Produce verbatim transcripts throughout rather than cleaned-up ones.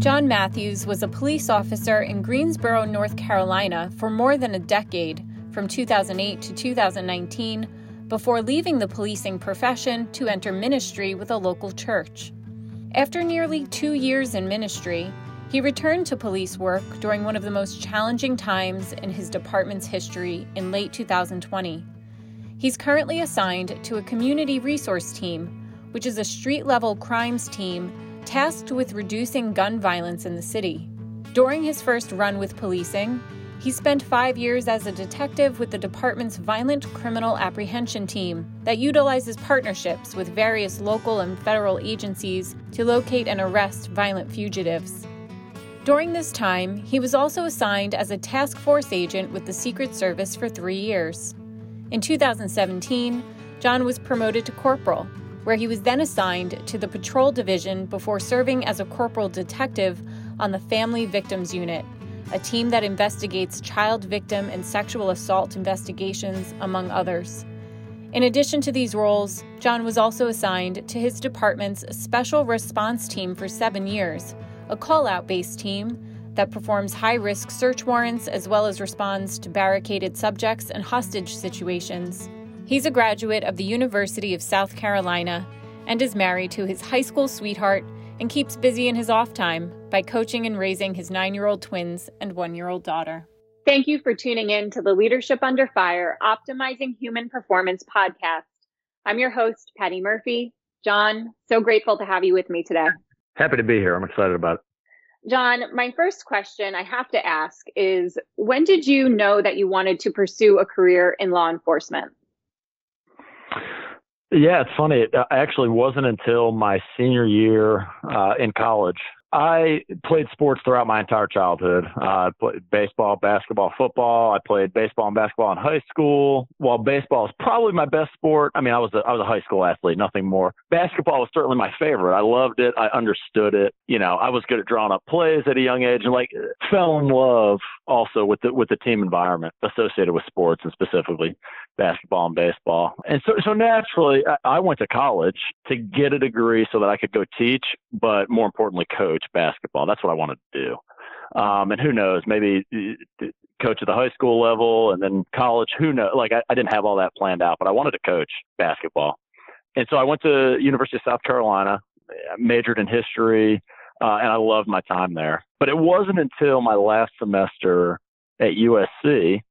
John Matthews was a police officer in Greensboro, North Carolina for more than a decade, from two thousand eight to two thousand nineteen, before leaving the policing profession to enter ministry with a local church. After nearly two years in ministry, he returned to police work during one of the most challenging times in his department's history in late two thousand twenty. He's currently assigned to a community resource team, which is a street-level crimes team tasked with reducing gun violence in the city. During his first run with policing, he spent five years as a detective with the department's Violent Criminal Apprehension Team that utilizes partnerships with various local and federal agencies to locate and arrest violent fugitives. During this time, he was also assigned as a task force agent with the Secret Service for three years. In two thousand seventeen, John was promoted to corporal, where he was then assigned to the Patrol Division before serving as a corporal detective on the Family Victims Unit, a team that investigates child victim and sexual assault investigations, among others. In addition to these roles, John was also assigned to his department's Special Response Team for seven years, a call-out-based team that performs high-risk search warrants as well as responds to barricaded subjects and hostage situations. He's a graduate of the University of South Carolina and is married to his high school sweetheart and keeps busy in his off time by coaching and raising his nine-year-old twins and one-year-old daughter. Thank you for tuning in to the Leadership Under Fire Optimizing Human Performance podcast. I'm your host, Patty Murphy. John, so grateful to have you with me today. Happy to be here. I'm excited about it. John, my first question I have to ask is, when did you know that you wanted to pursue a career in law enforcement? Yeah, it's funny. It actually wasn't until my senior year uh, in college. I played sports throughout my entire childhood. Uh, I played baseball, basketball, football. I played baseball and basketball in high school. While baseball is probably my best sport, I mean, I was a, I was a high school athlete, nothing more. Basketball was certainly my favorite. I loved it. I understood it. You know, I was good at drawing up plays at a young age, and like fell in love also with the with the team environment associated with sports, and specifically basketball and baseball. And so, so naturally, I, I went to college to get a degree so that I could go teach, but more importantly, coach basketball. That's what I wanted to do. Um, and who knows, maybe coach at the high school level and then college, who knows? Like I, I didn't have all that planned out, but I wanted to coach basketball. And so I went to University of South Carolina, majored in history, uh, and I loved my time there. But it wasn't until my last semester at U S C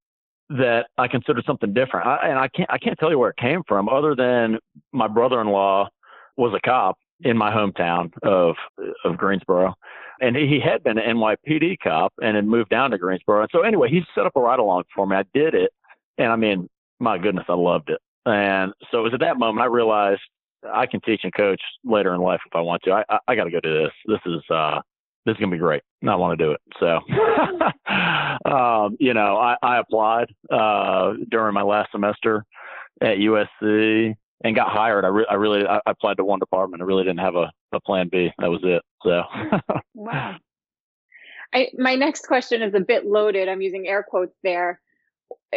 that I considered something different. I, and I can't, I can't tell you where it came from other than my brother-in-law was a cop in my hometown of of Greensboro. And he, he had been an N Y P D cop and had moved down to Greensboro. And so anyway, he set up a ride-along for me. I did it. And I mean, my goodness, I loved it. And so it was at that moment I realized I can teach and coach later in life if I want to. I, I, I got to go do this. This is uh, this is going to be great. And I want to do it. So, um, you know, I, I applied uh, during my last semester at U S C. And got hired. I, re- I really, I applied to one department. I really didn't have a, a plan B. That was it. So, wow. I, my next question is a bit loaded. I'm using air quotes there.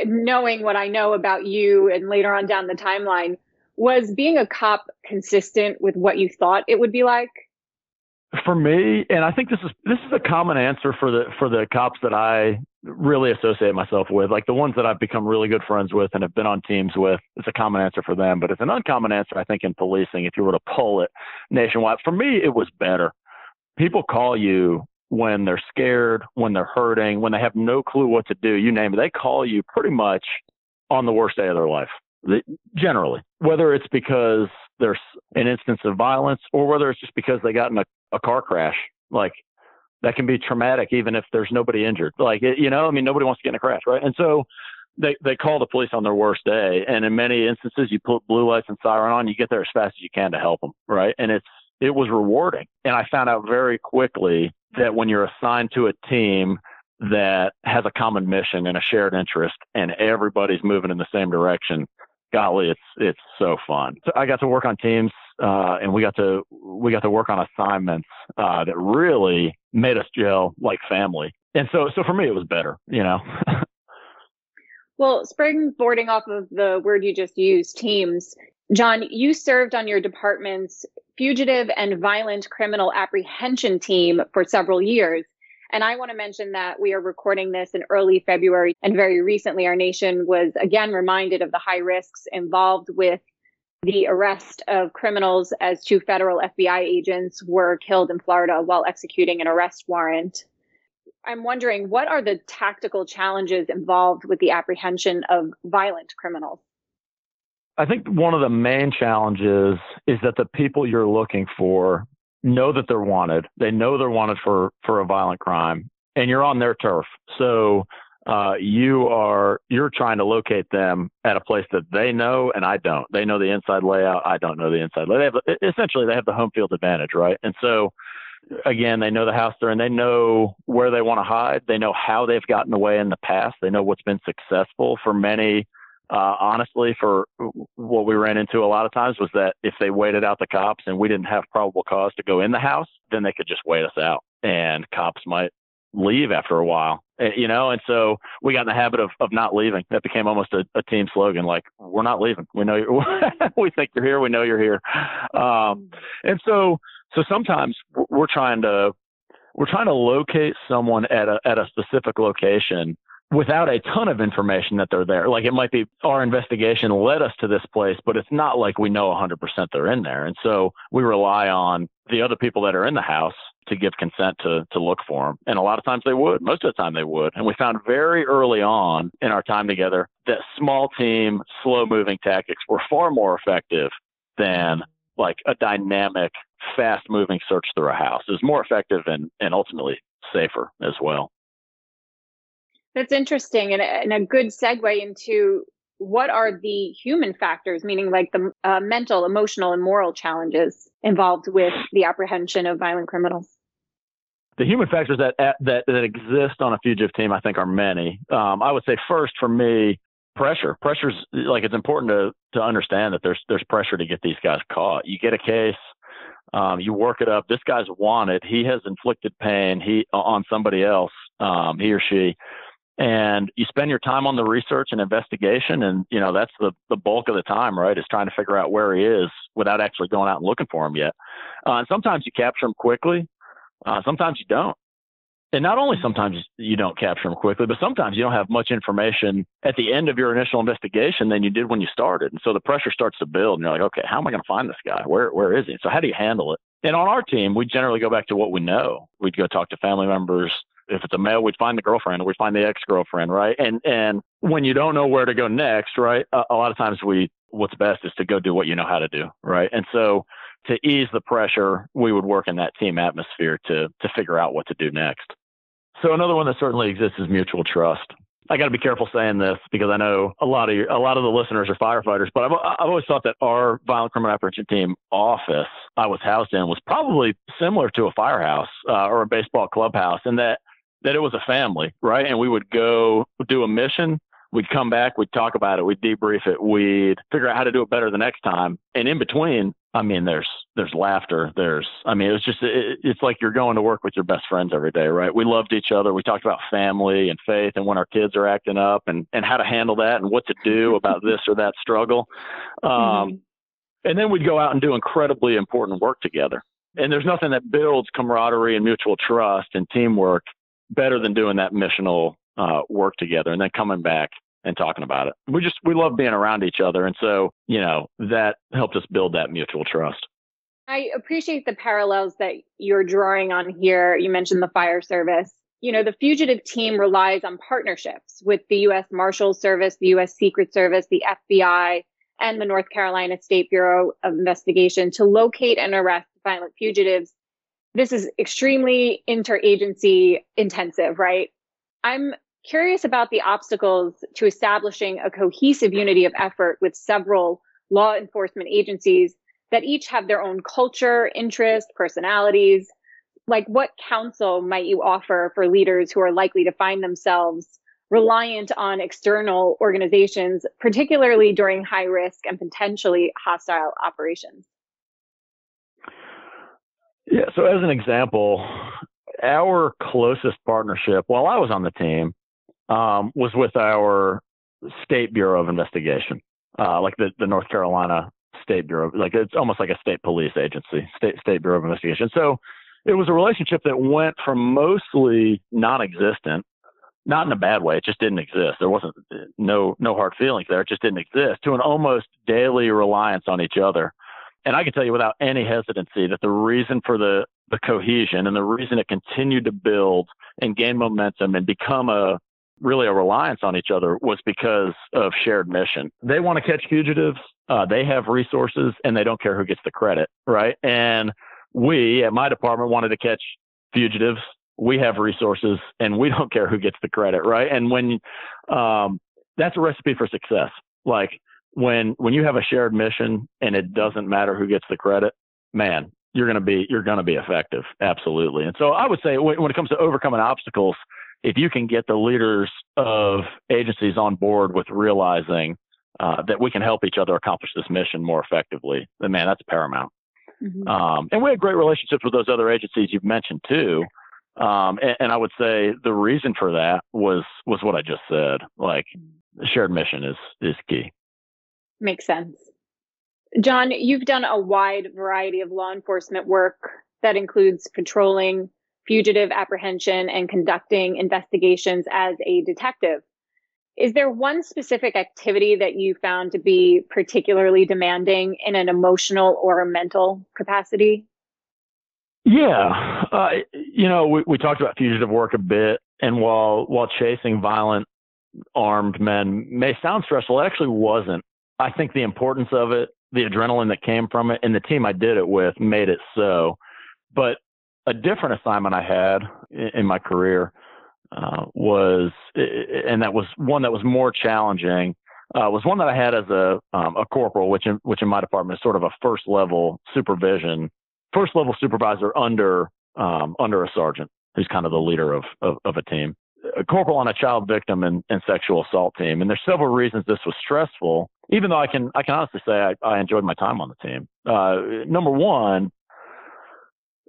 Knowing what I know about you and later on down the timeline, was being a cop consistent with what you thought it would be like? For me, and I think this is this is a common answer for the for the cops that I really associate myself with, like the ones that I've become really good friends with and have been on teams with. It's a common answer for them, but it's an uncommon answer, I think, in policing, if you were to poll it nationwide. For me, it was better. People call you when they're scared, when they're hurting, when they have no clue what to do, you name it. They call you pretty much on the worst day of their life, generally, whether it's because there's an instance of violence or whether it's just because they got in a, a car crash. Like, that can be traumatic, even if there's nobody injured. Like, you know, I mean, nobody wants to get in a crash, right? And so they, they call the police on their worst day. And in many instances, you put blue lights and siren on, you get there as fast as you can to help them, right? And it's it was rewarding. And I found out very quickly that when you're assigned to a team that has a common mission and a shared interest and everybody's moving in the same direction, golly, it's it's so fun. So I got to work on teams uh, and we got to we got to work on assignments uh, that really made us gel like family. And so so for me, it was better, you know. Well, springboarding off of the word you just used, teams, John, you served on your department's fugitive and violent criminal apprehension team for several years. And I want to mention that we are recording this in early February, and very recently our nation was again reminded of the high risks involved with the arrest of criminals, as two federal F B I agents were killed in Florida while executing an arrest warrant. I'm wondering, what are the tactical challenges involved with the apprehension of violent criminals? I think one of the main challenges is that the people you're looking for know that they're wanted. They know they're wanted for, for a violent crime, and you're on their turf. So uh, you are, you're trying to locate them at a place that they know, and I don't. They know the inside layout. I don't know the inside layout. They have, essentially, they have the home field advantage, right? And so, again, they know the house they're in. They know where they want to hide. They know how they've gotten away in the past. They know what's been successful for many. Uh, honestly, for what we ran into a lot of times was that if they waited out the cops and we didn't have probable cause to go in the house, then they could just wait us out and cops might leave after a while, you know? And so we got in the habit of, of not leaving. That became almost a, a team slogan. Like, we're not leaving. We know, you're, we think you're here. We know you're here. Um, and so, so sometimes we're trying to, we're trying to locate someone at a, at a specific location without a ton of information that they're there. Like, it might be our investigation led us to this place, but it's not like we know one hundred percent they're in there. And so we rely on the other people that are in the house to give consent to to look for them. And a lot of times they would. Most of the time they would. And we found very early on in our time together that small team, slow-moving tactics were far more effective than like a dynamic, fast-moving search through a house. It was more effective and, and ultimately safer as well. That's interesting, and a, and a good segue into what are the human factors, meaning like the uh, mental, emotional, and moral challenges involved with the apprehension of violent criminals. The human factors that that, that exist on a fugitive team, I think, are many. Um, I would say first for me, pressure. Pressure's like, it's important to to understand that there's there's pressure to get these guys caught. You get a case. Um, you work it up. This guy's wanted. He has inflicted pain he on somebody else, um, he or she. And you spend your time on the research and investigation. And, you know, that's the, the bulk of the time, right, is trying to figure out where he is without actually going out and looking for him yet. Uh, and sometimes you capture him quickly. Uh, sometimes you don't. And not only sometimes you don't capture him quickly, but sometimes you don't have much information at the end of your initial investigation than you did when you started. And so the pressure starts to build and you're like, okay, how am I going to find this guy? Where, where is he? So how do you handle it? And on our team, we generally go back to what we know. We'd go talk to family members. If it's a male, we'd find the girlfriend, or we'd find the ex-girlfriend, right? And and when you don't know where to go next, right, a, a lot of times we what's best is to go do what you know how to do, right? And so to ease the pressure, we would work in that team atmosphere to to figure out what to do next. So another one that certainly exists is mutual trust. I got to be careful saying this because I know a lot of your, a lot of the listeners are firefighters, but I've I've always thought that our violent criminal apprehension team office I was housed in was probably similar to a firehouse uh, or a baseball clubhouse, in that that it was a family, right? And we would go do a mission. We'd come back. We'd talk about it. We'd debrief it. We'd figure out how to do it better the next time. And in between, I mean, there's there's laughter. There's, I mean, it was just, it, it's like you're going to work with your best friends every day, right? We loved each other. We talked about family and faith and when our kids are acting up and, and how to handle that and what to do about this or that struggle. Um, mm-hmm. And then we'd go out and do incredibly important work together. And there's nothing that builds camaraderie and mutual trust and teamwork better than doing that missional uh, work together and then coming back and talking about it. We just, we love being around each other. And so, you know, that helped us build that mutual trust. I appreciate the parallels that you're drawing on here. You mentioned the fire service. You know, the fugitive team relies on partnerships with the U S Marshals Service, the U S Secret Service, the F B I, and the North Carolina State Bureau of Investigation to locate and arrest violent fugitives. This is extremely interagency intensive, right? I'm curious about the obstacles to establishing a cohesive unity of effort with several law enforcement agencies that each have their own culture, interests, personalities. Like, what counsel might you offer for leaders who are likely to find themselves reliant on external organizations, particularly during high risk and potentially hostile operations? Yeah, so as an example, our closest partnership while I was on the team um, was with our State Bureau of Investigation, uh, like the, the North Carolina State Bureau, like it's almost like a state police agency, State State Bureau of Investigation. So it was a relationship that went from mostly non-existent, not in a bad way, it just didn't exist. There wasn't no no hard feelings there, it just didn't exist, to an almost daily reliance on each other. And I can tell you without any hesitancy that the reason for the, the cohesion and the reason it continued to build and gain momentum and become a really a reliance on each other was because of shared mission. They want to catch fugitives, uh, they have resources, and they don't care who gets the credit, right? And we at my department wanted to catch fugitives. We have resources and we don't care who gets the credit, right? And when um, that's a recipe for success. Like when when you have a shared mission and it doesn't matter who gets the credit, man, you're gonna be you're gonna be effective, absolutely. And so I would say when, when it comes to overcoming obstacles, if you can get the leaders of agencies on board with realizing uh, that we can help each other accomplish this mission more effectively, then man, that's paramount. Mm-hmm. Um, and we had great relationships with those other agencies you've mentioned too. Um, and, and I would say the reason for that was, was what I just said. Like shared mission is, is key. Makes sense. John, you've done a wide variety of law enforcement work that includes patrolling, fugitive apprehension, and conducting investigations as a detective. Is there one specific activity that you found to be particularly demanding in an emotional or a mental capacity? Yeah. Uh, you know, we, we talked about fugitive work a bit, and while while chasing violent armed men may sound stressful, it actually wasn't. I think the importance of it, the adrenaline that came from it, and the team I did it with made it so. But a different assignment I had in, in my career Uh, was, and that was one that was more challenging, uh, was one that I had as a um, a corporal, which in, which in my department is sort of a first level supervision, first level supervisor under um, under a sergeant, who's kind of the leader of, of, of a team, a corporal on a child victim and, and sexual assault team. And there's several reasons this was stressful, even though I can I can honestly say I, I enjoyed my time on the team. Uh, number one,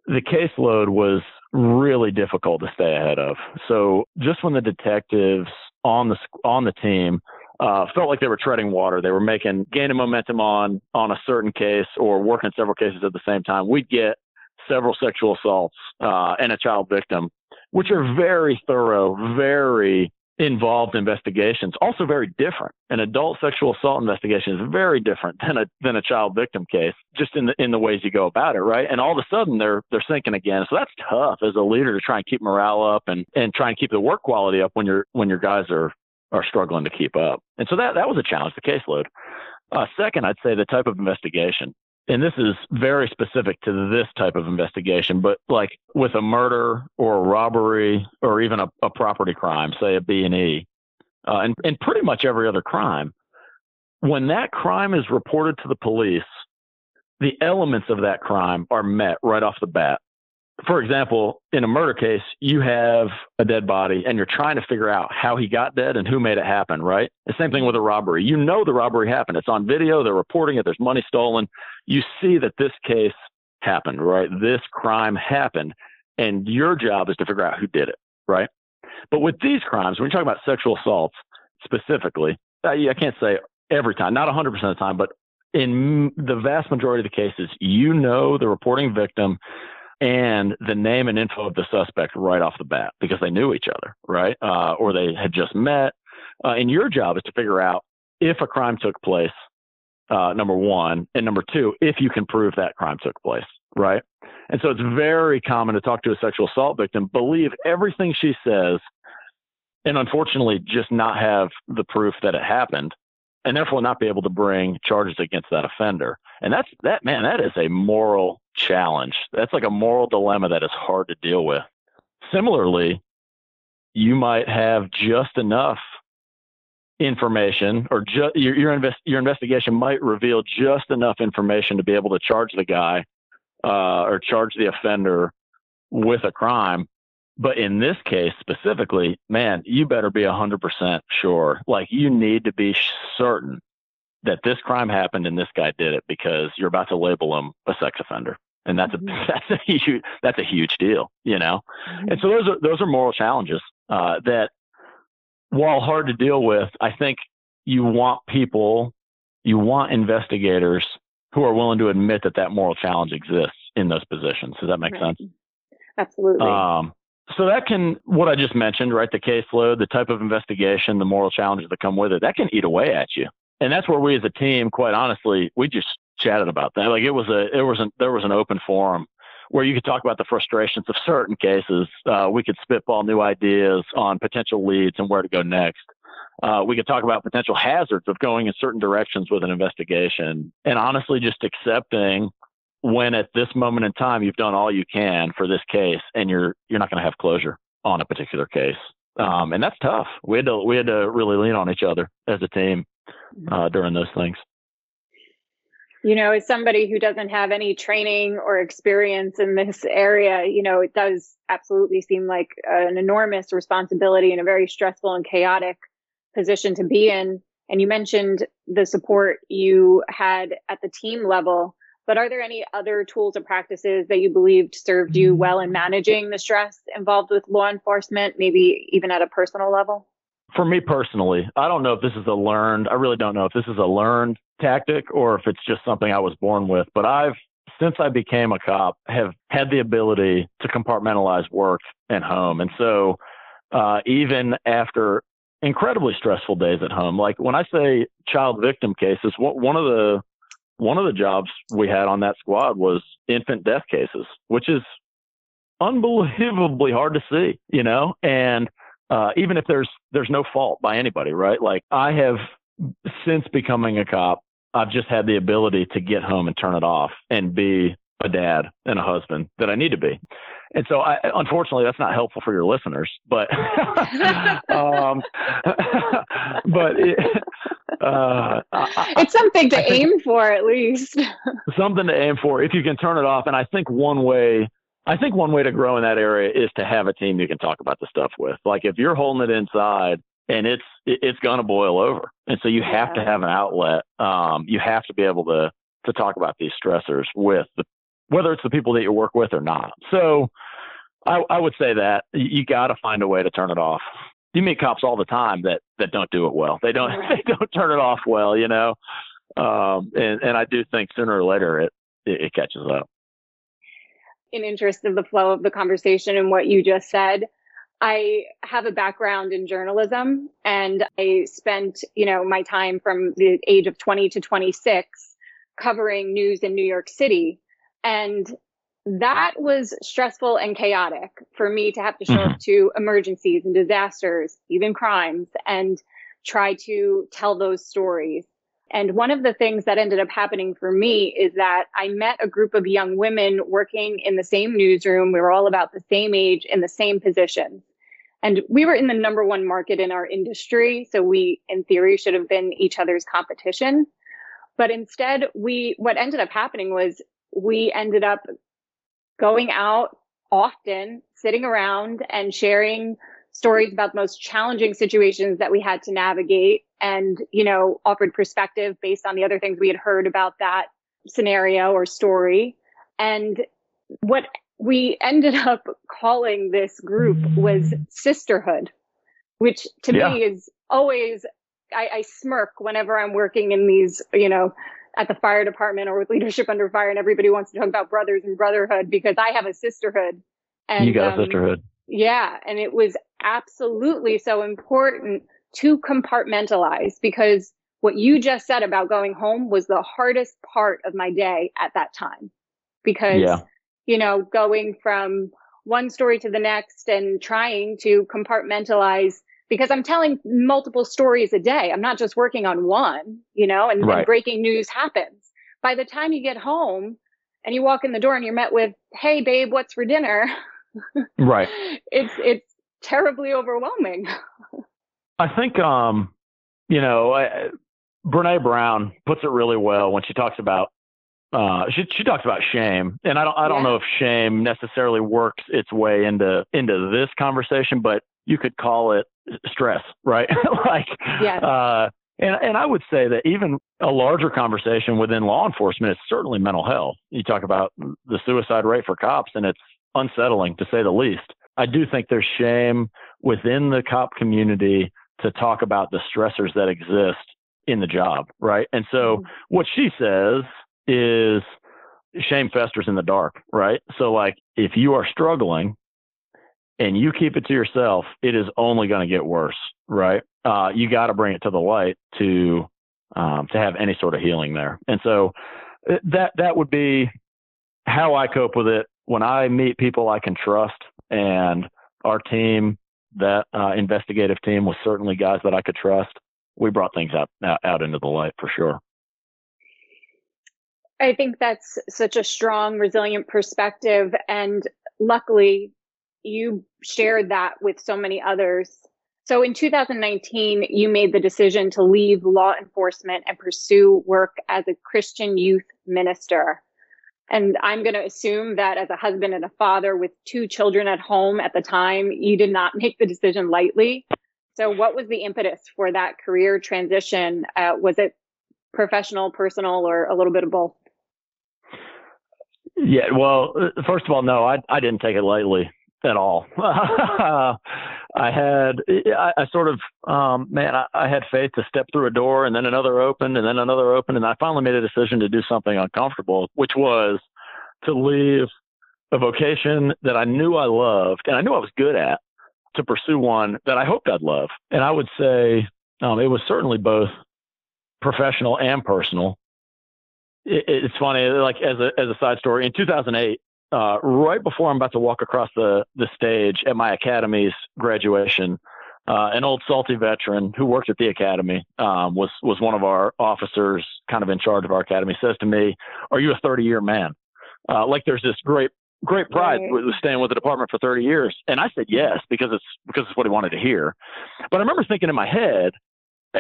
the caseload was really difficult to stay ahead of. So just when the detectives on the on the team uh, felt like they were treading water, they were making gaining momentum on on a certain case or working several cases at the same time, we'd get several sexual assaults uh, and a child victim, which are very thorough, very involved investigations, also very different. An adult sexual assault investigation is very different than a than a child victim case, just in the in the ways you go about it, right? And all of a sudden they're they're sinking again. So that's tough as a leader to try and keep morale up and, and try and keep the work quality up when your when your guys are are struggling to keep up. And so that that was a challenge, the caseload. Uh, second, I'd say the type of investigation. And this is very specific to this type of investigation, but like with a murder or a robbery or even a, a property crime, say a B and E, uh, and, and pretty much every other crime, when that crime is reported to the police, the elements of that crime are met right off the bat. For example, in a murder case, you have a dead body and you're trying to figure out how he got dead and who made it happen, right? The same thing with a robbery. You know the robbery happened. It's on video. They're reporting it. There's money stolen. You see that this case happened, right? This crime happened. And your job is to figure out who did it, right? But with these crimes, when you're talking about sexual assaults specifically, I can't say every time, not one hundred percent of the time, but in the vast majority of the cases, you know the reporting victim and the name and info of the suspect right off the bat because they knew each other, right? Uh, or they had just met. Uh, and your job is to figure out if a crime took place, uh, number one, and number two, if you can prove that crime took place, right? And so it's very common to talk to a sexual assault victim, believe everything she says, and unfortunately just not have the proof that it happened, and therefore not be able to bring charges against that offender. And that's that, man, that is a moral challenge. That's like a moral dilemma that is hard to deal with. Similarly, you might have just enough information, or ju- your your, invest- your investigation might reveal just enough information to be able to charge the guy uh, or charge the offender with a crime. But in this case specifically, man, you better be one hundred percent sure. Like, you need to be certain that this crime happened and this guy did it, because you're about to label him a sex offender. And that's a, that's a huge, that's a huge deal, you know? And so those are, those are moral challenges uh, that, while hard to deal with, I think you want people, you want investigators who are willing to admit that that moral challenge exists in those positions. Does that make right. sense? Absolutely. Um, so that can, what I just mentioned, right? The caseload, the type of investigation, the moral challenges that come with it, that can eat away at you. And that's where we, as a team, quite honestly, we just chatted about that. Like, it was a, it was an, there was an open forum where you could talk about the frustrations of certain cases. Uh, we could spitball new ideas on potential leads and where to go next. Uh, we could talk about potential hazards of going in certain directions with an investigation, and honestly, just accepting when at this moment in time, you've done all you can for this case and you're, you're not going to have closure on a particular case. Um, and that's tough. We had to, we had to really lean on each other as a team uh, during those things. You know, as somebody who doesn't have any training or experience in this area, you know, it does absolutely seem like an enormous responsibility and a very stressful and chaotic position to be in. And you mentioned the support you had at the team level, but are there any other tools or practices that you believed served you well in managing the stress involved with law enforcement, maybe even at a personal level? For me personally, I don't know if this is a learned, I really don't know if this is a learned tactic or if it's just something I was born with, but I've, since I became a cop, have had the ability to compartmentalize work and home. And so uh, even after incredibly stressful days at home, like when I say child victim cases, what, one of the, one of the jobs we had on that squad was infant death cases, which is unbelievably hard to see, you know, and Uh, even if there's there's no fault by anybody, right? Like, I have, since becoming a cop, I've just had the ability to get home and turn it off and be a dad and a husband that I need to be. And so I, unfortunately, that's not helpful for your listeners, but, um, but it, uh, I, it's something to I aim think, for at least. Something to aim for if you can turn it off. And I think one way I think one way to grow in that area is to have a team you can talk about the stuff with. Like, if you're holding it inside, and it's, it's going to boil over. And so you have yeah. to have an outlet. Um, you have to be able to, to talk about these stressors with the, whether it's the people that you work with or not. So I, I would say that you got to find a way to turn it off. You meet cops all the time that, that don't do it well. They don't, right. they don't turn it off well, you know? Um, and, and I do think sooner or later it, it, it catches up. In interest of the flow of the conversation and what you just said, I have a background in journalism, and I spent, you know, my time from the age of twenty to twenty-six covering news in New York City. And that was stressful and chaotic for me to have to show mm-hmm. up to emergencies and disasters, even crimes, and try to tell those stories. And one of the things that ended up happening for me is that I met a group of young women working in the same newsroom. We were all about the same age, in the same position. And we were in the number one market in our industry. So we, in theory, should have been each other's competition. But instead, we what ended up happening was we ended up going out often, sitting around and sharing stories about the most challenging situations that we had to navigate, and, you know, offered perspective based on the other things we had heard about that scenario or story. And what we ended up calling this group was sisterhood, which to yeah. me is always, I, I smirk whenever I'm working in these, you know, at the fire department or with Leadership Under Fire, and everybody wants to talk about brothers and brotherhood, because I have a sisterhood. And, you got um, a sisterhood. Yeah. And it was absolutely so important to compartmentalize, because what you just said about going home was the hardest part of my day at that time, because, yeah. you know, going from one story to the next and trying to compartmentalize, because I'm telling multiple stories a day. I'm not just working on one, you know, and, right. and breaking news happens. By the time you get home and you walk in the door and you're met with, "Hey babe, what's for dinner?" Right. It's, it's terribly overwhelming. I think, um, you know, I, Brene Brown puts it really well when she talks about uh, she she talks about shame, and I don't I don't yeah. know if shame necessarily works its way into into this conversation, but you could call it stress, right? like, yeah. uh, and and I would say that even a larger conversation within law enforcement is certainly mental health. You talk about the suicide rate for cops, and it's unsettling to say the least. I do think there's shame within the cop community to talk about the stressors that exist in the job, right? And so what she says is shame festers in the dark, right? So like if you are struggling and you keep it to yourself, it is only going to get worse, right? Uh, you got to bring it to the light to um, to have any sort of healing there. And so that that would be how I cope with it when I meet people I can trust. And our team, that uh, investigative team, was certainly guys that I could trust. We brought things out, out into the light for sure. I think that's such a strong, resilient perspective. And luckily, you shared that with so many others. So in two thousand nineteen, you made the decision to leave law enforcement and pursue work as a Christian youth minister. And I'm going to assume that as a husband and a father with two children at home at the time, you did not make the decision lightly. So what was the impetus for that career transition? Uh, was it professional, personal, or a little bit of both? Yeah, well, first of all, no, I, I didn't take it lightly at all. I had, I, I sort of, um, man, I, I had faith to step through a door and then another opened and then another opened. And I finally made a decision to do something uncomfortable, which was to leave a vocation that I knew I loved and I knew I was good at to pursue one that I hoped I'd love. And I would say um, it was certainly both professional and personal. It, it's funny, like as a, as a side story, in two thousand eight, Uh, right before I'm about to walk across the, the stage at my academy's graduation, uh, an old salty veteran who worked at the academy, um, was, was one of our officers kind of in charge of our academy, says to me, "Are you a thirty year man?" Uh, like there's this great, great pride right. with staying with the department for thirty years. And I said, yes, because it's, because it's what he wanted to hear. But I remember thinking in my head,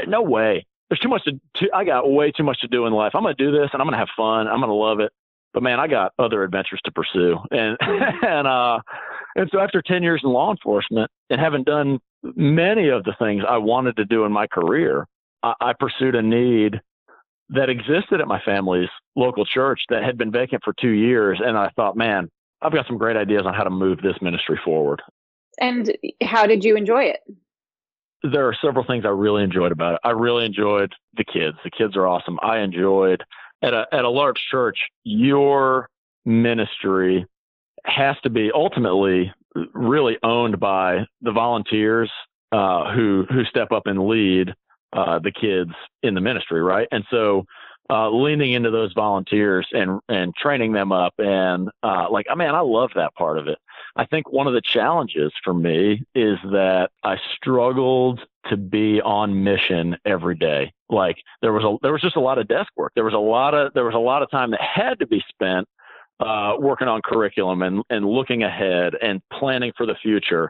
no way, there's too much to, to I got way too much to do in life. I'm going to do this and I'm going to have fun. I'm going to love it. But man, I got other adventures to pursue. And, and, uh, and so after ten years in law enforcement and having done many of the things I wanted to do in my career, I, I pursued a need that existed at my family's local church that had been vacant for two years. And I thought, man, I've got some great ideas on how to move this ministry forward. And how did you enjoy it? There are several things I really enjoyed about it. I really enjoyed the kids. The kids are awesome. I enjoyed At a at a large church, your ministry has to be ultimately really owned by the volunteers uh, who who step up and lead uh, the kids in the ministry, right? And so, uh, leaning into those volunteers and and training them up, and uh, like, I mean, I love that part of it. I think one of the challenges for me is that I struggled to be on mission every day. Like there was a, there was just a lot of desk work. There was a lot of, there was a lot of time that had to be spent uh, working on curriculum and, and looking ahead and planning for the future,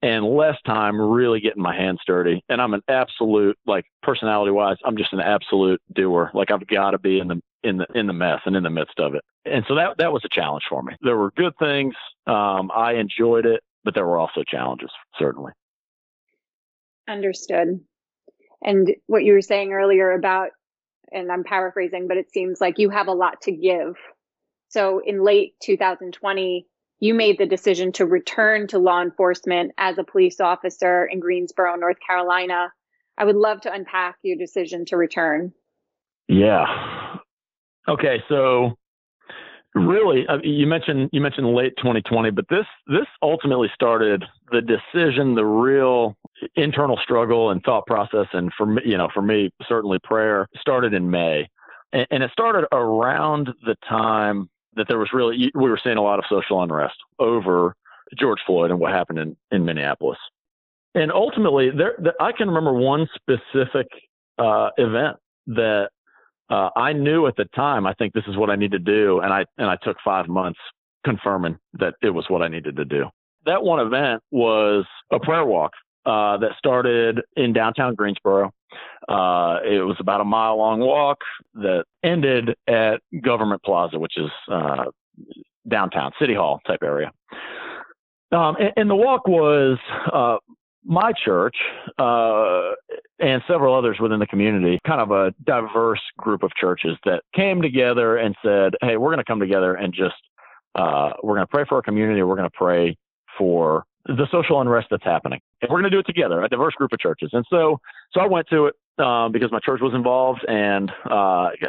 and less time really getting my hands dirty. And I'm an absolute, like personality wise, I'm just an absolute doer. Like I've got to be in the, in the, in the mess and in the midst of it. And so that, that was a challenge for me. There were good things. Um, I enjoyed it, but there were also challenges, certainly. Understood. And what you were saying earlier about, and I'm paraphrasing, but it seems like you have a lot to give. So in late two thousand twenty, you made the decision to return to law enforcement as a police officer in Greensboro, North Carolina. I would love to unpack your decision to return. Yeah. Okay. So really, you mentioned, you mentioned late twenty twenty, but this, this ultimately started the decision, the real internal struggle and thought process. And for me, you know, for me, certainly prayer started in May, and, and it started around the time that there was really, we were seeing a lot of social unrest over George Floyd and what happened in, in Minneapolis. And ultimately there, the, I can remember one specific uh, event that Uh, I knew at the time, I think this is what I need to do. And I, and I took five months confirming that it was what I needed to do. That one event was a prayer walk uh, that started in downtown Greensboro. Uh, it was about a mile long walk that ended at Government Plaza, which is uh, downtown City Hall type area. Um, and, and the walk was uh, my church uh, and several others within the community, kind of a diverse group of churches that came together and said, hey, we're going to come together and just uh, we're going to pray for our community. We're going to pray for the social unrest that's happening. And we're going to do it together, a diverse group of churches. And so so I went to it um, because my church was involved, and uh,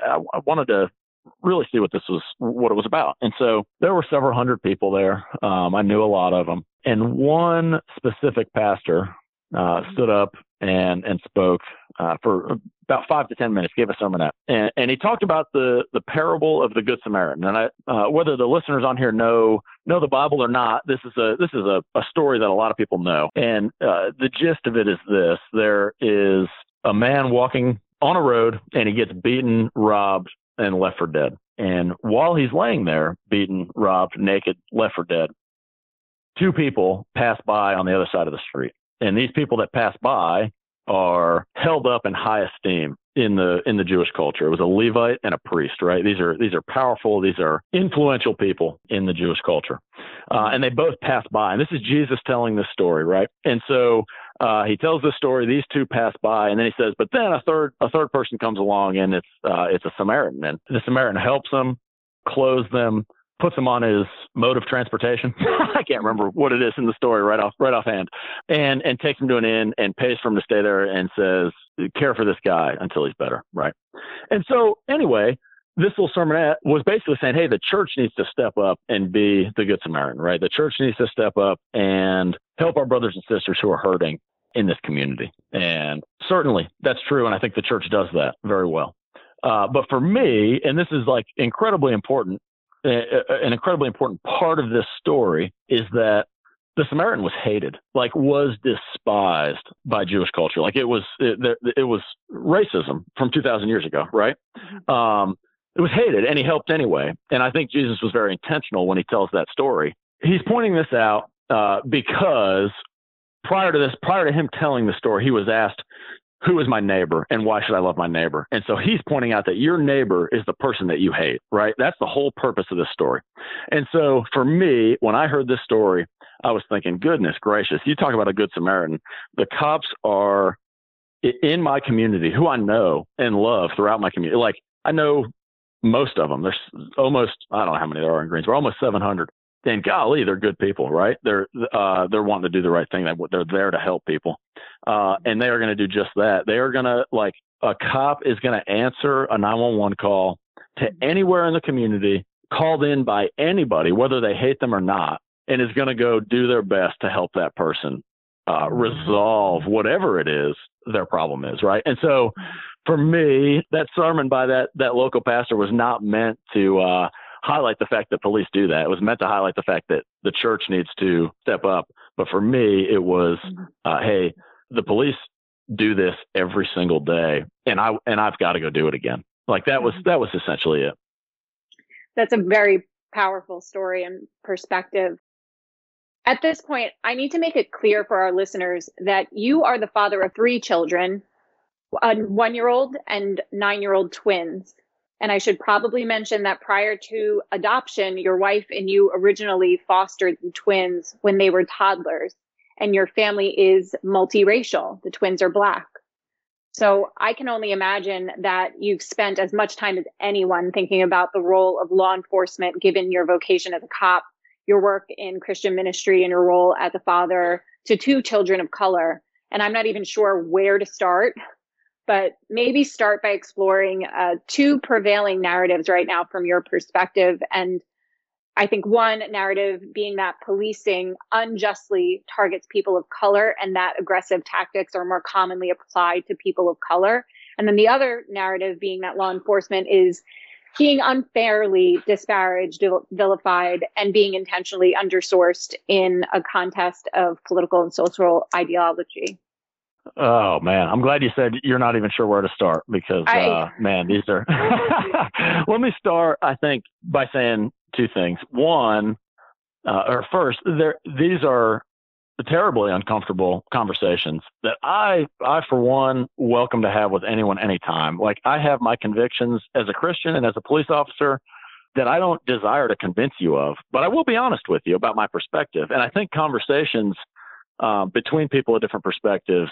I, I wanted to really see what this was, what it was about. And so there were several hundred people there. Um, I knew a lot of them. And one specific pastor uh, stood up and, and spoke uh, for about five to ten minutes, gave a sermonette. And, and he talked about the, the parable of the Good Samaritan. And I, uh, whether the listeners on here know know the Bible or not, this is a this is a, a story that a lot of people know. And uh, the gist of it is this: there is a man walking on a road, and he gets beaten, robbed, and left for dead. And while he's laying there, beaten, robbed, naked, left for dead, two people pass by on the other side of the street. And these people that pass by are held up in high esteem in the in the Jewish culture. It was a Levite and a priest, right? These are these are powerful, these are influential people in the Jewish culture. Uh, and they both pass by. And this is Jesus telling this story, right? And so uh, he tells this story, these two pass by, and then he says, but then a third a third person comes along, and it's uh, it's a Samaritan. And the Samaritan helps them, clothes them, puts him on his mode of transportation. I can't remember what it is in the story right off, right offhand, and, and takes him to an inn and pays for him to stay there and says, care for this guy until he's better. Right. And so anyway, this little sermonette was basically saying, hey, the church needs to step up and be the Good Samaritan, right? The church needs to step up and help our brothers and sisters who are hurting in this community. And certainly that's true. And I think the church does that very well. Uh, but for me, and this is like incredibly important, an incredibly important part of this story is that the Samaritan was hated, like was despised by Jewish culture. Like it was, it, it was racism from two thousand years ago. Right. Um, it was hated, and he helped anyway. And I think Jesus was very intentional when he tells that story. He's pointing this out uh, because prior to this, prior to him telling the story, he was asked, who is my neighbor and why should I love my neighbor? And so he's pointing out that your neighbor is the person that you hate, right? That's the whole purpose of this story. And so for me, when I heard this story, I was thinking, goodness gracious, you talk about a Good Samaritan. The cops are in my community who I know and love throughout my community. Like I know most of them. There's almost, I don't know how many there are in Greensboro, almost seven hundred. And golly, they're good people, right? They're uh, they're wanting to do the right thing. They're there to help people, uh, and they are going to do just that. They are going to, like, a cop is going to answer a nine one one call to anywhere in the community, called in by anybody, whether they hate them or not, and is going to go do their best to help that person uh, resolve whatever it is their problem is, right? And so, for me, that sermon by that that local pastor was not meant to Uh, highlight the fact that police do that. It was meant to highlight the fact that the church needs to step up. But for me, it was, uh, hey, the police do this every single day, and I and I've got to go do it again. Like that was that was essentially it. That's a very powerful story and perspective. At this point, I need to make it clear for our listeners that you are the father of three children, a one-year-old and nine-year-old twins. And I should probably mention that prior to adoption, your wife and you originally fostered the twins when they were toddlers, and your family is multiracial. The twins are Black. So I can only imagine that you've spent as much time as anyone thinking about the role of law enforcement, given your vocation as a cop, your work in Christian ministry, and your role as a father to two children of color. And I'm not even sure where to start. But maybe start by exploring uh, two prevailing narratives right now from your perspective. And I think one narrative being that policing unjustly targets people of color, and that aggressive tactics are more commonly applied to people of color. And then the other narrative being that law enforcement is being unfairly disparaged, vilified, and being intentionally undersourced in a contest of political and social ideology. Oh, man, I'm glad you said you're not even sure where to start because, I... uh, man, these are. Let me start, I think, by saying two things. One, uh, or first, there, these are terribly uncomfortable conversations that I, I for one, welcome to have with anyone, anytime. Like, I have my convictions as a Christian and as a police officer that I don't desire to convince you of, but I will be honest with you about my perspective. And I think conversations uh, between people of different perspectives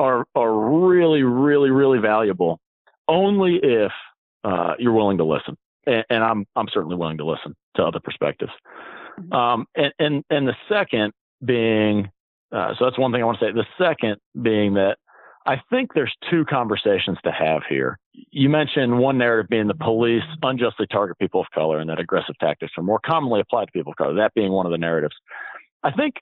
are are really, really, really valuable, only if uh, you're willing to listen. And, and I'm I'm certainly willing to listen to other perspectives. Mm-hmm. Um, and, and and the second being, uh, so that's one thing I want to say. The second being that I think there's two conversations to have here. You mentioned one narrative being the police unjustly target people of color and that aggressive tactics are more commonly applied to people of color, that being one of the narratives. I think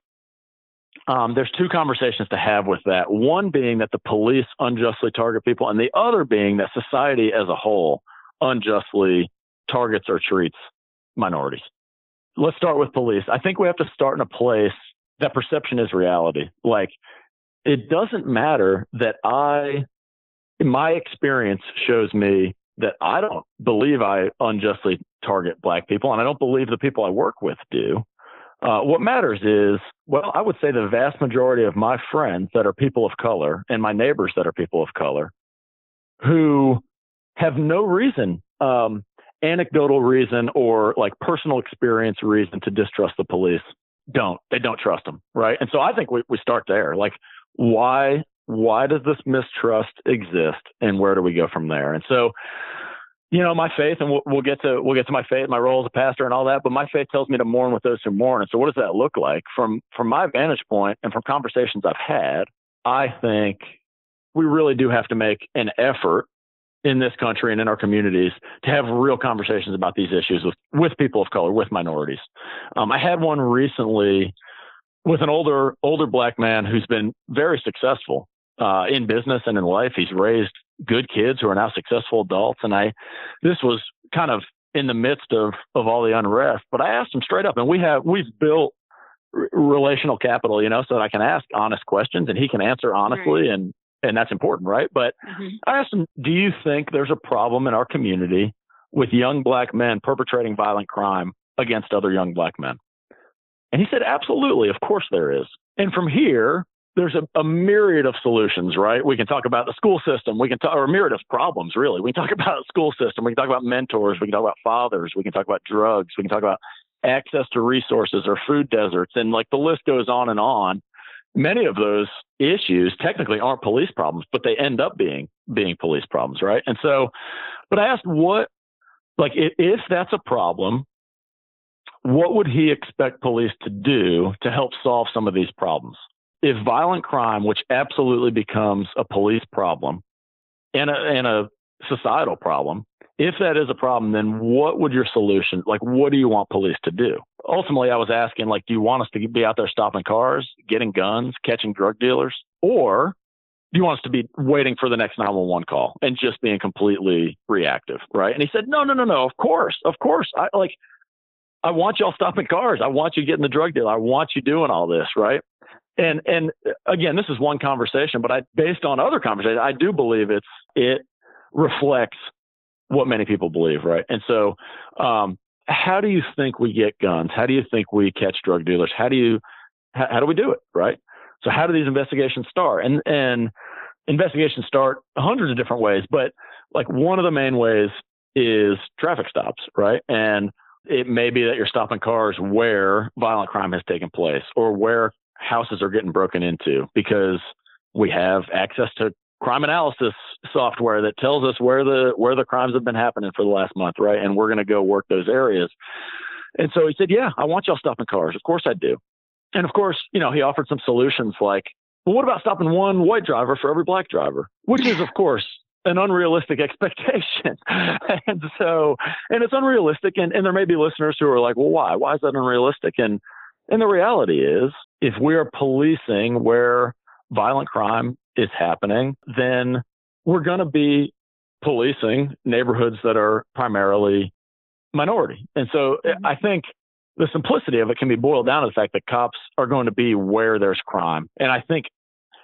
um, there's two conversations to have with that. One being that the police unjustly target people, and the other being that society as a whole unjustly targets or treats minorities. Let's start with police. I think we have to start in a place that perception is reality. Like, it doesn't matter that I, my experience shows me that I don't believe I unjustly target black people, and I don't believe the people I work with do. Uh, what matters is, well, I would say the vast majority of my friends that are people of color and my neighbors that are people of color who have no reason, um, anecdotal reason or like personal experience reason to distrust the police, don't. They don't trust them, right? And so I think we, we start there. Like, why why does this mistrust exist, and where do we go from there? And so, you know, my faith, and we'll, we'll get to we'll get to my faith, my role as a pastor and all that, but my faith tells me to mourn with those who mourn. And so what does that look like? From from my vantage point and from conversations I've had, I think we really do have to make an effort in this country and in our communities to have real conversations about these issues with, with people of color, with minorities. Um, I had one recently with an older, older black man who's been very successful uh, in business and in life. He's raised good kids who are now successful adults. And I, this was kind of in the midst of, of all the unrest, but I asked him straight up, and we have, we've built r- relational capital, you know, so that I can ask honest questions and he can answer honestly. Right. And, And that's important, right? But mm-hmm. I asked him, do you think there's a problem in our community with young black men perpetrating violent crime against other young black men? And he said, absolutely, of course there is. And from here, there's a, a myriad of solutions, right? We can talk about the school system. We can talk, or a myriad of problems, really. We can talk about school system. We can talk about mentors. We can talk about fathers. We can talk about drugs. We can talk about access to resources or food deserts. And like the list goes on and on. Many of those issues technically aren't police problems, but they end up being being police problems, right? And so, but I asked what, like, if, if that's a problem, what would he expect police to do to help solve some of these problems? If violent crime, which absolutely becomes a police problem and a, and a societal problem, if that is a problem, then what would your solution, like, what do you want police to do? Ultimately, I was asking, like, do you want us to be out there stopping cars, getting guns, catching drug dealers? Or do you want us to be waiting for the next nine one one call and just being completely reactive, right? And he said, no, no, no, no, of course, of course. I like, I want y'all stopping cars. I want you getting the drug deal. I want you doing all this, right? And, and again, this is one conversation, but I, based on other conversations, I do believe it's, it reflects what many people believe, right? And so um, how do you think we get guns? How do you think we catch drug dealers? How do you, how, how do we do it, right? So how do these investigations start? And and investigations start hundreds of different ways, but like one of the main ways is traffic stops, right? And it may be that you're stopping cars where violent crime has taken place or where houses are getting broken into, because we have access to crime analysis software that tells us where the where the crimes have been happening for the last month, right? And we're going to go work those areas. And so he said, yeah, I want y'all stopping cars. Of course I do. And of course, you know, he offered some solutions like, well, what about stopping one white driver for every black driver? Which is, of course, an unrealistic expectation. And so, and it's unrealistic. And, and there may be listeners who are like, well, why? Why is that unrealistic? And and the reality is, if we are policing where violent crime is happening, then we're going to be policing neighborhoods that are primarily minority. And so I think the simplicity of it can be boiled down to the fact that cops are going to be where there's crime. And I think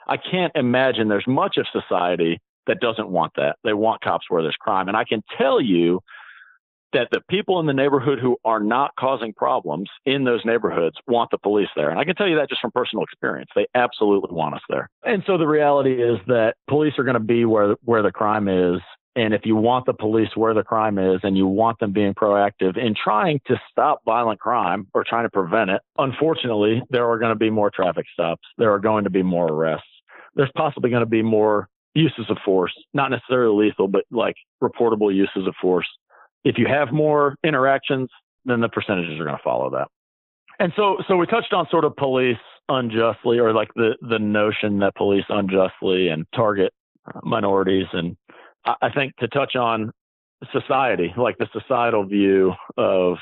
I can't imagine there's much of society that doesn't want that. They want cops where there's crime. And I can tell you that the people in the neighborhood who are not causing problems in those neighborhoods want the police there. And I can tell you that just from personal experience. They absolutely want us there. And so the reality is that police are going to be where where the crime is. And if you want the police where the crime is and you want them being proactive in trying to stop violent crime or trying to prevent it, unfortunately, there are going to be more traffic stops. There are going to be more arrests. There's possibly going to be more uses of force, not necessarily lethal, but like reportable uses of force. If you have more interactions, then the percentages are going to follow that. And so so we touched on sort of police unjustly, or like the, the notion that police unjustly and target minorities. And I think to touch on society, like the societal view of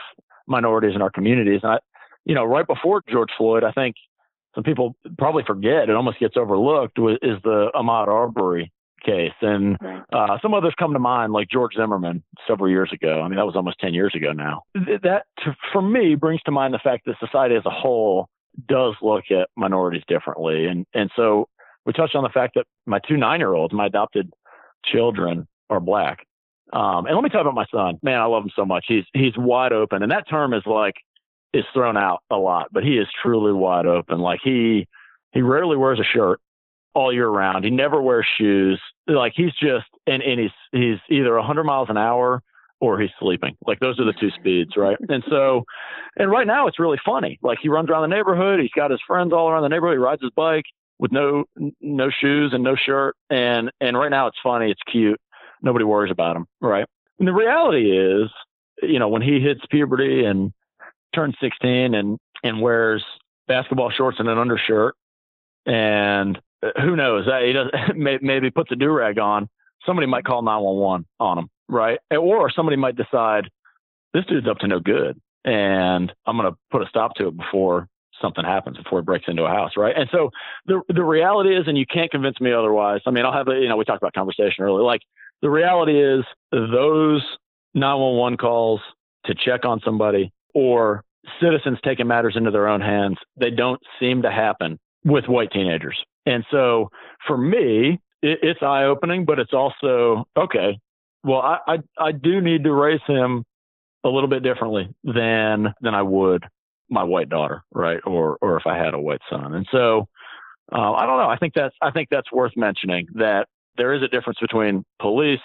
minorities in our communities. And I, you know, right before George Floyd, I think some people probably forget, it almost gets overlooked, is the Ahmaud Arbery case. And uh, some others come to mind, like George Zimmerman several years ago. I mean, that was almost ten years ago now. That, for me, brings to mind the fact that society as a whole does look at minorities differently. And, and so we touched on the fact that my two nine-year-olds, my adopted children, are Black. Um, and let me talk about my son. Man, I love him so much. He's he's wide open. And that term is like, is thrown out a lot, but he is truly wide open. Like he, he rarely wears a shirt all year round. He never wears shoes. Like he's just, and, and he's, he's either a hundred miles an hour or he's sleeping. Like those are the two speeds. Right. And so, and right now it's really funny. Like he runs around the neighborhood. He's got his friends all around the neighborhood. He rides his bike with no, no shoes and no shirt. And, and right now it's funny. It's cute. Nobody worries about him. Right. And the reality is, you know, when he hits puberty and turns sixteen and, and wears basketball shorts and an undershirt, and who knows, he doesn't, maybe puts a do-rag on, somebody might call nine one one on him, right? Or somebody might decide, this dude's up to no good, and I'm going to put a stop to it before something happens, before it breaks into a house, right? And so the the reality is, and you can't convince me otherwise, I mean, I'll have a, you know, we talked about conversation earlier, like the reality is those nine one one calls to check on somebody, or citizens taking matters into their own hands, they don't seem to happen with white teenagers. And so for me, it, it's eye-opening, but it's also, okay, well, I, I I do need to raise him a little bit differently than than I would my white daughter, right? Or or if I had a white son. And so uh, I don't know. I think that's I think that's worth mentioning, that there is a difference between police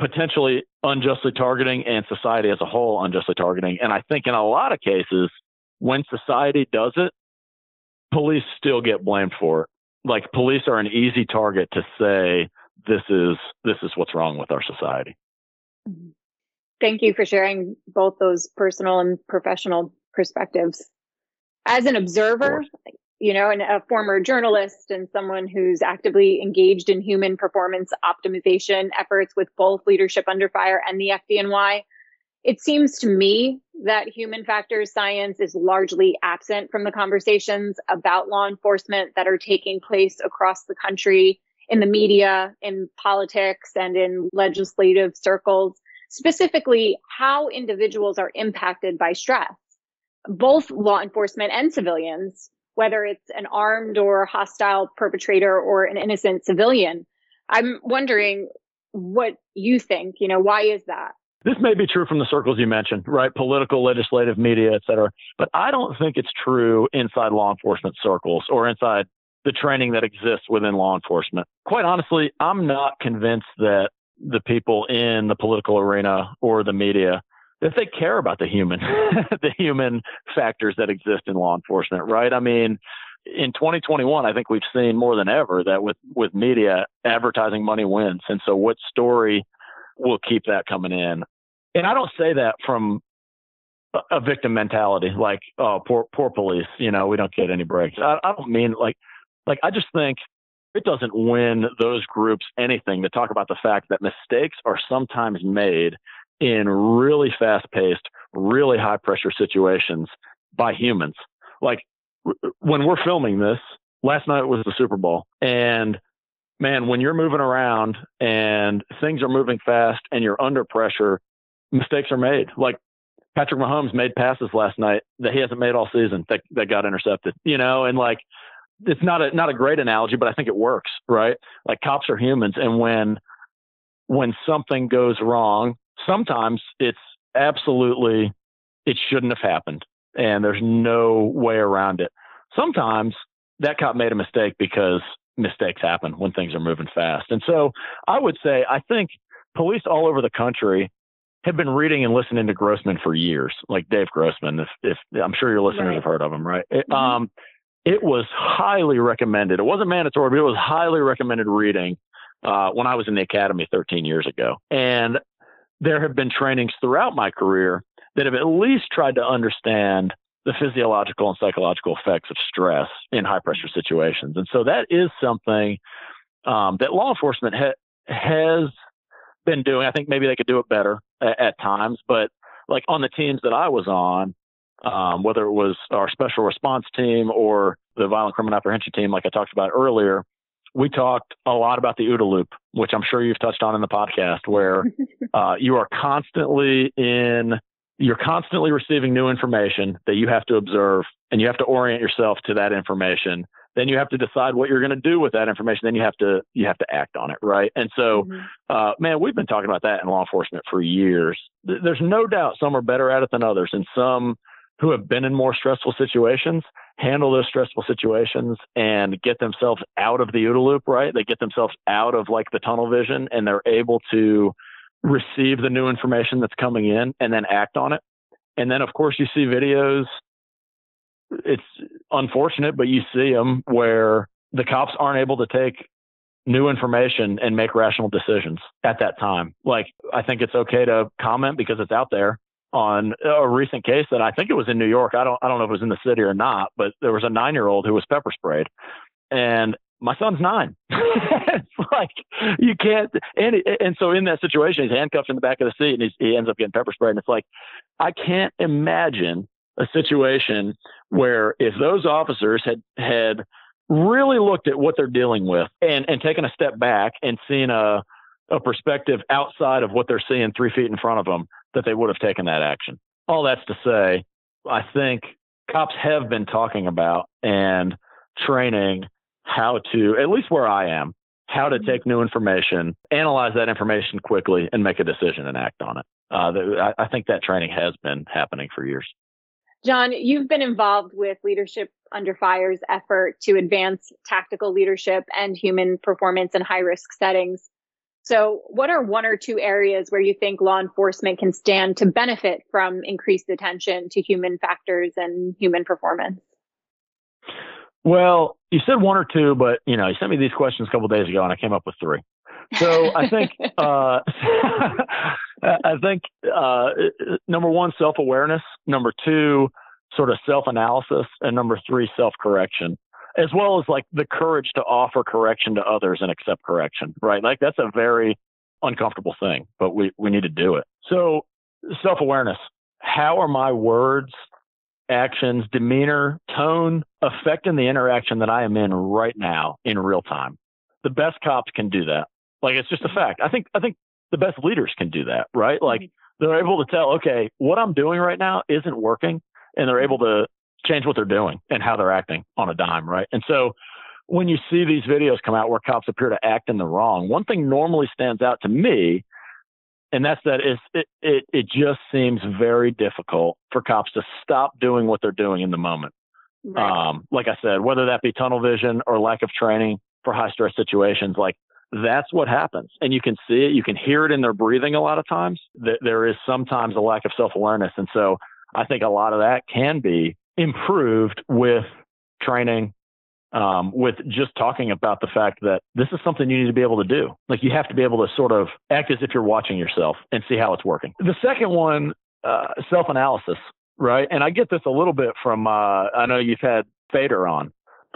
potentially unjustly targeting and society as a whole unjustly targeting. And I think in a lot of cases, when society does it, police still get blamed for it. Like police are an easy target to say, this is, this is what's wrong with our society. Thank you for sharing both those personal and professional perspectives. As an observer, you know, and a former journalist and someone who's actively engaged in human performance optimization efforts with both Leadership Under Fire and the F D N Y, it seems to me that human factors science is largely absent from the conversations about law enforcement that are taking place across the country, in the media, in politics, and in legislative circles, specifically how individuals are impacted by stress, both law enforcement and civilians, whether it's an armed or hostile perpetrator or an innocent civilian. I'm wondering what you think, you know, why is that? This may be true from the circles you mentioned, right? Political, legislative, media, et cetera. But I don't think it's true inside law enforcement circles or inside the training that exists within law enforcement. Quite honestly, I'm not convinced that the people in the political arena or the media, if they care about the human, the human factors that exist in law enforcement, right? I mean, in twenty twenty-one, I think we've seen more than ever that with, with media, advertising money wins. And so what story will keep that coming in? And I don't say that from a victim mentality, like, oh, poor, poor police, you know, we don't get any breaks. I, I don't mean like, like, I just think it doesn't win those groups anything to talk about the fact that mistakes are sometimes made in really fast-paced, really high-pressure situations by humans. Like when we're filming this, last night was the Super Bowl, and man, when you're moving around and things are moving fast and you're under pressure, mistakes are made. Like Patrick Mahomes made passes last night that he hasn't made all season that, that got intercepted, you know, and like it's not a not a great analogy, but I think it works, right? Like cops are humans, and when when something goes wrong, sometimes it's absolutely, it shouldn't have happened. And there's no way around it. Sometimes that cop made a mistake because mistakes happen when things are moving fast. And so I would say, I think police all over the country have been reading and listening to Grossman for years, like Dave Grossman. If, if I'm sure your listeners right. have heard of him, right? It, mm-hmm. um, it was highly recommended. It wasn't mandatory, but it was highly recommended reading uh, when I was in the academy thirteen years ago. And there have been trainings throughout my career that have at least tried to understand the physiological and psychological effects of stress in high pressure situations. And so that is something um, that law enforcement ha- has been doing. I think maybe they could do it better uh, at times, but like on the teams that I was on, um, whether it was our special response team or the violent criminal apprehension team, like I talked about earlier, we talked a lot about the OODA loop, which I'm sure you've touched on in the podcast, where uh, you are constantly in You're constantly receiving new information that you have to observe, and you have to orient yourself to that information. Then you have to decide what you're going to do with that information. Then you have to you have to act on it, right? And so, mm-hmm. uh, man, we've been talking about that in law enforcement for years. Th- there's no doubt some are better at it than others, and some who have been in more stressful situations handle those stressful situations and get themselves out of the OODA loop, right? They get themselves out of like the tunnel vision, and they're able to receive the new information that's coming in and then act on it. And then, of course, you see videos. It's unfortunate, but you see them where the cops aren't able to take new information and make rational decisions at that time. Like, I think it's okay to comment because it's out there on a recent case that I think it was in New York. I don't, I don't know if it was in the city or not, but there was a nine-year-old who was pepper sprayed. And my son's nine. It's like you can't. And, and so in that situation, he's handcuffed in the back of the seat and he's, he ends up getting pepper sprayed. And it's like, I can't imagine a situation where if those officers had, had really looked at what they're dealing with and, and taken a step back and seen a, a perspective outside of what they're seeing three feet in front of them, that they would have taken that action. All that's to say, I think cops have been talking about and training how to, at least where I am, how to take new information, analyze that information quickly, and make a decision and act on it. Uh, th- I think that training has been happening for years. John, you've been involved with Leadership Under Fire's effort to advance tactical leadership and human performance in high-risk settings. So what are one or two areas where you think law enforcement can stand to benefit from increased attention to human factors and human performance? Well, you said one or two, but, you know, you sent me these questions a couple of days ago and I came up with three. So I think, uh, I think, uh, number one, self-awareness, number two, sort of self-analysis, and number three, self-correction, as well as like the courage to offer correction to others and accept correction, right? Like that's a very uncomfortable thing, but we, we need to do it. So self-awareness, how are my words, actions, demeanor, tone affecting the interaction that I am in right now in real time? The best cops can do that. Like, it's just a fact. I think, I think the best leaders can do that, right? Like they're able to tell, okay, what I'm doing right now isn't working, and they're able to change what they're doing and how they're acting on a dime, right? And so when you see these videos come out where cops appear to act in the wrong, one thing normally stands out to me, and that's that it's, it, it, it just seems very difficult for cops to stop doing what they're doing in the moment. Right. Um, like I said, whether that be tunnel vision or lack of training for high stress situations, like that's what happens. And you can see it, you can hear it in their breathing a lot of times. Th- there is sometimes a lack of self-awareness. And so I think a lot of that can be improved with training, Um, with just talking about the fact that this is something you need to be able to do. Like you have to be able to sort of act as if you're watching yourself and see how it's working. The second one, uh, self-analysis, right? And I get this a little bit from, uh, I know you've had Fader on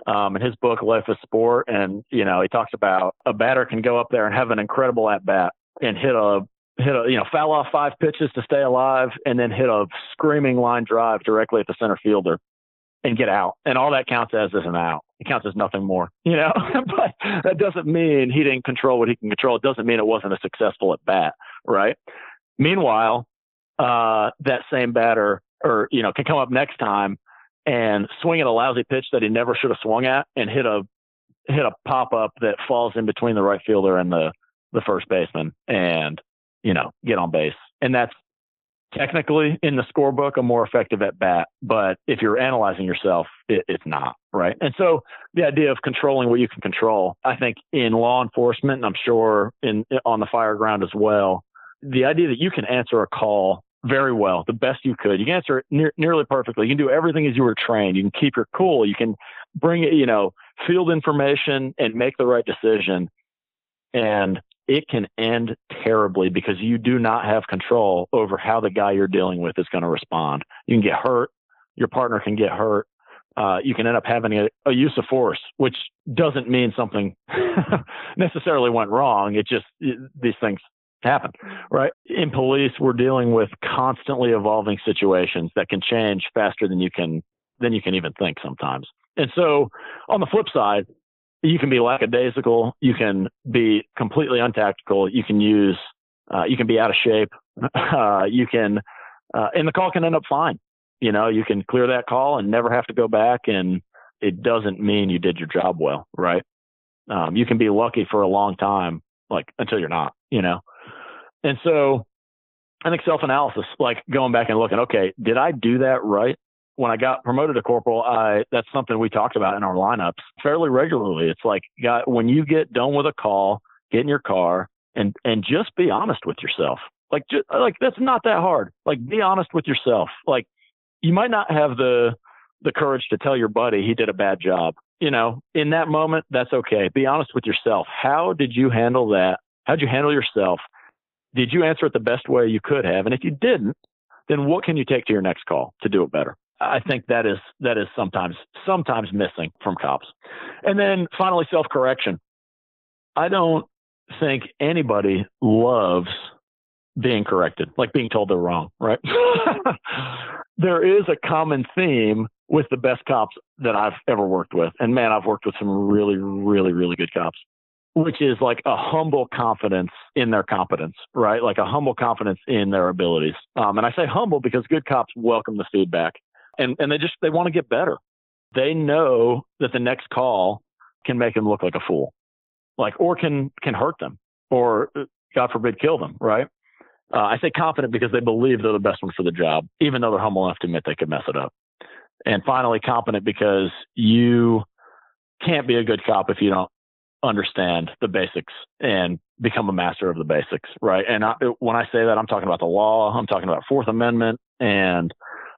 um, in his book, Life is Sport. And, you know, he talks about a batter can go up there and have an incredible at-bat and hit a, hit a, you know, foul off five pitches to stay alive and then hit a screaming line drive directly at the center fielder and get out. And all that counts as is an out. It counts as nothing more, you know, but that doesn't mean he didn't control what he can control. It doesn't mean it wasn't a successful at bat. Right. Meanwhile, uh, that same batter or, you know, can come up next time and swing at a lousy pitch that he never should have swung at and hit a, hit a pop up that falls in between the right fielder and the, the first baseman and, you know, get on base. And that's technically in the scorebook, a more effective at bat. But if you're analyzing yourself, it, it's not, right? And so the idea of controlling what you can control, I think in law enforcement, and I'm sure in on the fire ground as well, the idea that you can answer a call very well, the best you could. You can answer it ne- nearly perfectly. You can do everything as you were trained. You can keep your cool. You can bring, you know, field information and make the right decision. And it can end terribly because you do not have control over how the guy you're dealing with is going to respond. You can get hurt. Your partner can get hurt. Uh, you can end up having a, a use of force, which doesn't mean something necessarily went wrong. It just, it, these things happen, right? In police, we're dealing with constantly evolving situations that can change faster than you can, than you can even think sometimes. And so on the flip side, you can be lackadaisical. You can be completely untactical. You can use, uh, you can be out of shape. Uh, you can, uh, and the call can end up fine. You know, you can clear that call and never have to go back. And it doesn't mean you did your job well, right? Um, you can be lucky for a long time, like until you're not, you know? And so I think self-analysis, like going back and looking, okay, did I do that right? When I got promoted to corporal, I, that's something we talked about in our lineups fairly regularly. It's like, God, when you get done with a call, get in your car and, and just be honest with yourself. Like, just, like that's not that hard. Like, be honest with yourself. Like, you might not have the, the courage to tell your buddy he did a bad job. You know, in that moment, that's okay. Be honest with yourself. How did you handle that? How'd you handle yourself? Did you answer it the best way you could have? And if you didn't, then what can you take to your next call to do it better? I think that is that is sometimes sometimes missing from cops. And then finally, self-correction. I don't think anybody loves being corrected, like being told they're wrong, right? There is a common theme with the best cops that I've ever worked with. And man, I've worked with some really, really, really good cops, which is like a humble confidence in their competence, right? Like a humble confidence in their abilities. Um, and I say humble because good cops welcome the feedback. And and they just, they want to get better. They know that the next call can make them look like a fool, like, or can, can hurt them or God forbid, kill them. Right. Uh, I say confident because they believe they're the best one for the job, even though they're humble enough to admit they could mess it up. And finally, competent because you can't be a good cop if you don't understand the basics and become a master of the basics. Right. And I, when I say that, I'm talking about the law, I'm talking about Fourth Amendment and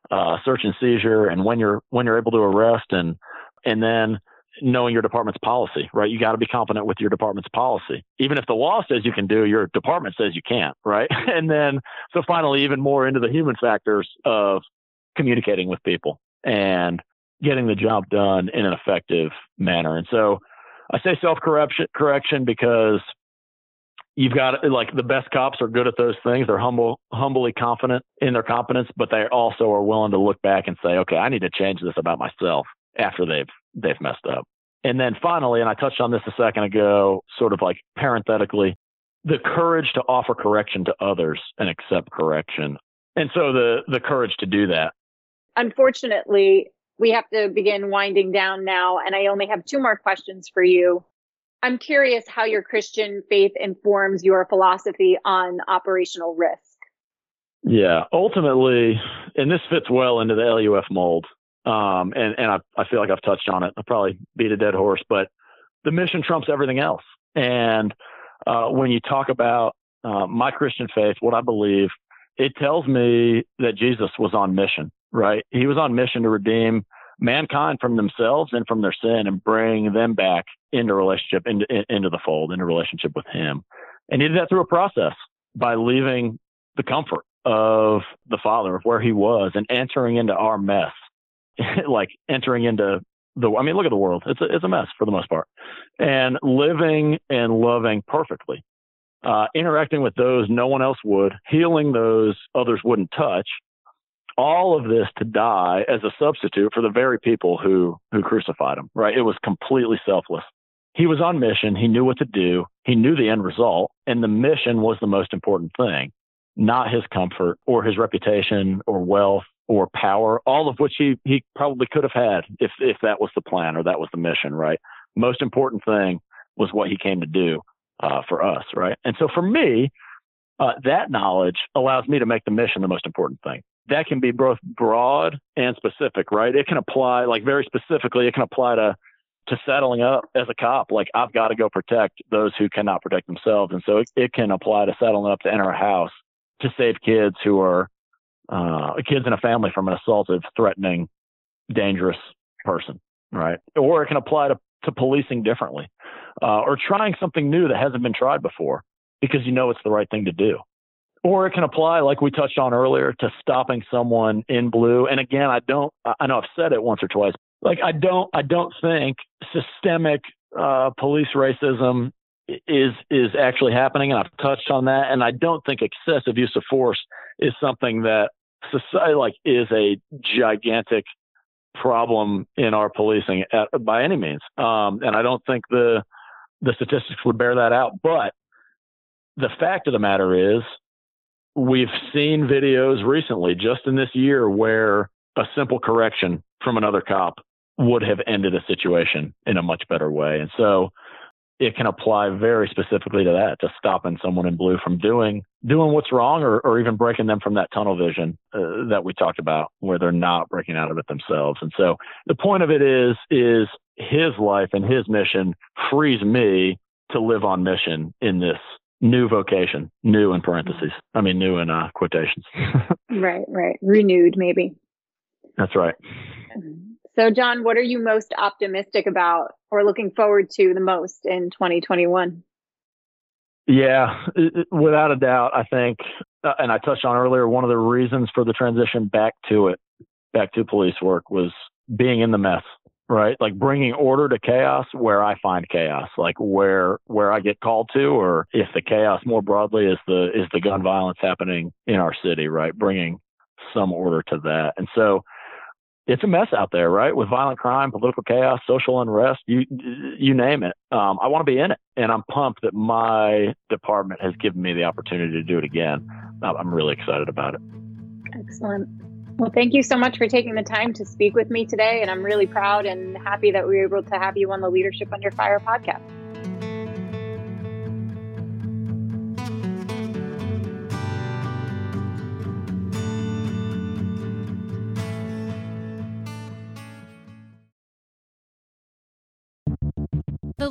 Uh, search and seizure, and when you're when you're able to arrest, and and then knowing your department's policy, right? You got to be competent with your department's policy, even if the law says you can do, your department says you can't, right? And then so finally, even more into the human factors of communicating with people and getting the job done in an effective manner. And so I say self-correction correction because you've got, like, the best cops are good at those things. They're humble, humbly confident in their competence, but they also are willing to look back and say, okay, I need to change this about myself after they've, they've messed up. And then finally, and I touched on this a second ago, sort of like parenthetically, the courage to offer correction to others and accept correction. And so the, the courage to do that. Unfortunately, we have to begin winding down now. And I only have two more questions for you. I'm curious how your Christian faith informs your philosophy on operational risk. Yeah, ultimately, and this fits well into the L U F mold, um, and, and I, I feel like I've touched on it. I'll probably beat a dead horse, but the mission trumps everything else. And uh, when you talk about uh, my Christian faith, what I believe, it tells me that Jesus was on mission, right? He was on mission to redeem mankind from themselves and from their sin and bring them back into relationship, into, into the fold, into relationship with him. And he did that through a process by leaving the comfort of the Father, of where he was, and entering into our mess, like entering into the, I mean, look at the world. It's a, it's a mess for the most part, and living and loving perfectly, uh, interacting with those no one else would, healing those others wouldn't touch. All of this to die as a substitute for the very people who, who crucified him, right? It was completely selfless. He was on mission. He knew what to do. He knew the end result. And the mission was the most important thing, not his comfort or his reputation or wealth or power, all of which he, he probably could have had if, if that was the plan or that was the mission, right? Most important thing was what he came to do uh, for us, right? And so for me, uh, that knowledge allows me to make the mission the most important thing. That can be both broad and specific, right? It can apply, like very specifically, it can apply to to settling up as a cop. Like, I've got to go protect those who cannot protect themselves. And so it, it can apply to settling up to enter a house to save kids who are uh, kids in a family from an assaultive, threatening, dangerous person, right? Or it can apply to, to policing differently uh, or trying something new that hasn't been tried before because you know it's the right thing to do. Or it can apply, like we touched on earlier, to stopping someone in blue. And again, I don't, I know I've said it once or twice, like I don't, I don't think systemic uh, police racism is, is actually happening. And I've touched on that. And I don't think excessive use of force is something that society, like, is a gigantic problem in our policing at, by any means. Um, and I don't think the, the statistics would bear that out, but the fact of the matter is, we've seen videos recently, just in this year, where a simple correction from another cop would have ended a situation in a much better way. And so it can apply very specifically to that, to stopping someone in blue from doing doing what's wrong, or, or even breaking them from that tunnel vision uh, that we talked about, where they're not breaking out of it themselves. And so the point of it is, is his life and his mission frees me to live on mission in this new vocation, new in parentheses. I mean, new in uh, quotations. Right, right. Renewed, maybe. That's right. So, John, what are you most optimistic about or looking forward to the most in twenty twenty-one? Yeah, it, without a doubt, I think, uh, and I touched on earlier, one of the reasons for the transition back to it, back to police work, was being in the mess. Right? Like bringing order to chaos where I find chaos, like where, where I get called to, or if the chaos more broadly is the, is the gun violence happening in our city, right? Bringing some order to that. And so it's a mess out there, right? With violent crime, political chaos, social unrest, you, you name it. Um, I want to be in it, and I'm pumped that my department has given me the opportunity to do it again. I'm really excited about it. Excellent. Well, thank you so much for taking the time to speak with me today. And I'm really proud and happy that we were able to have you on the Leadership Under Fire podcast. The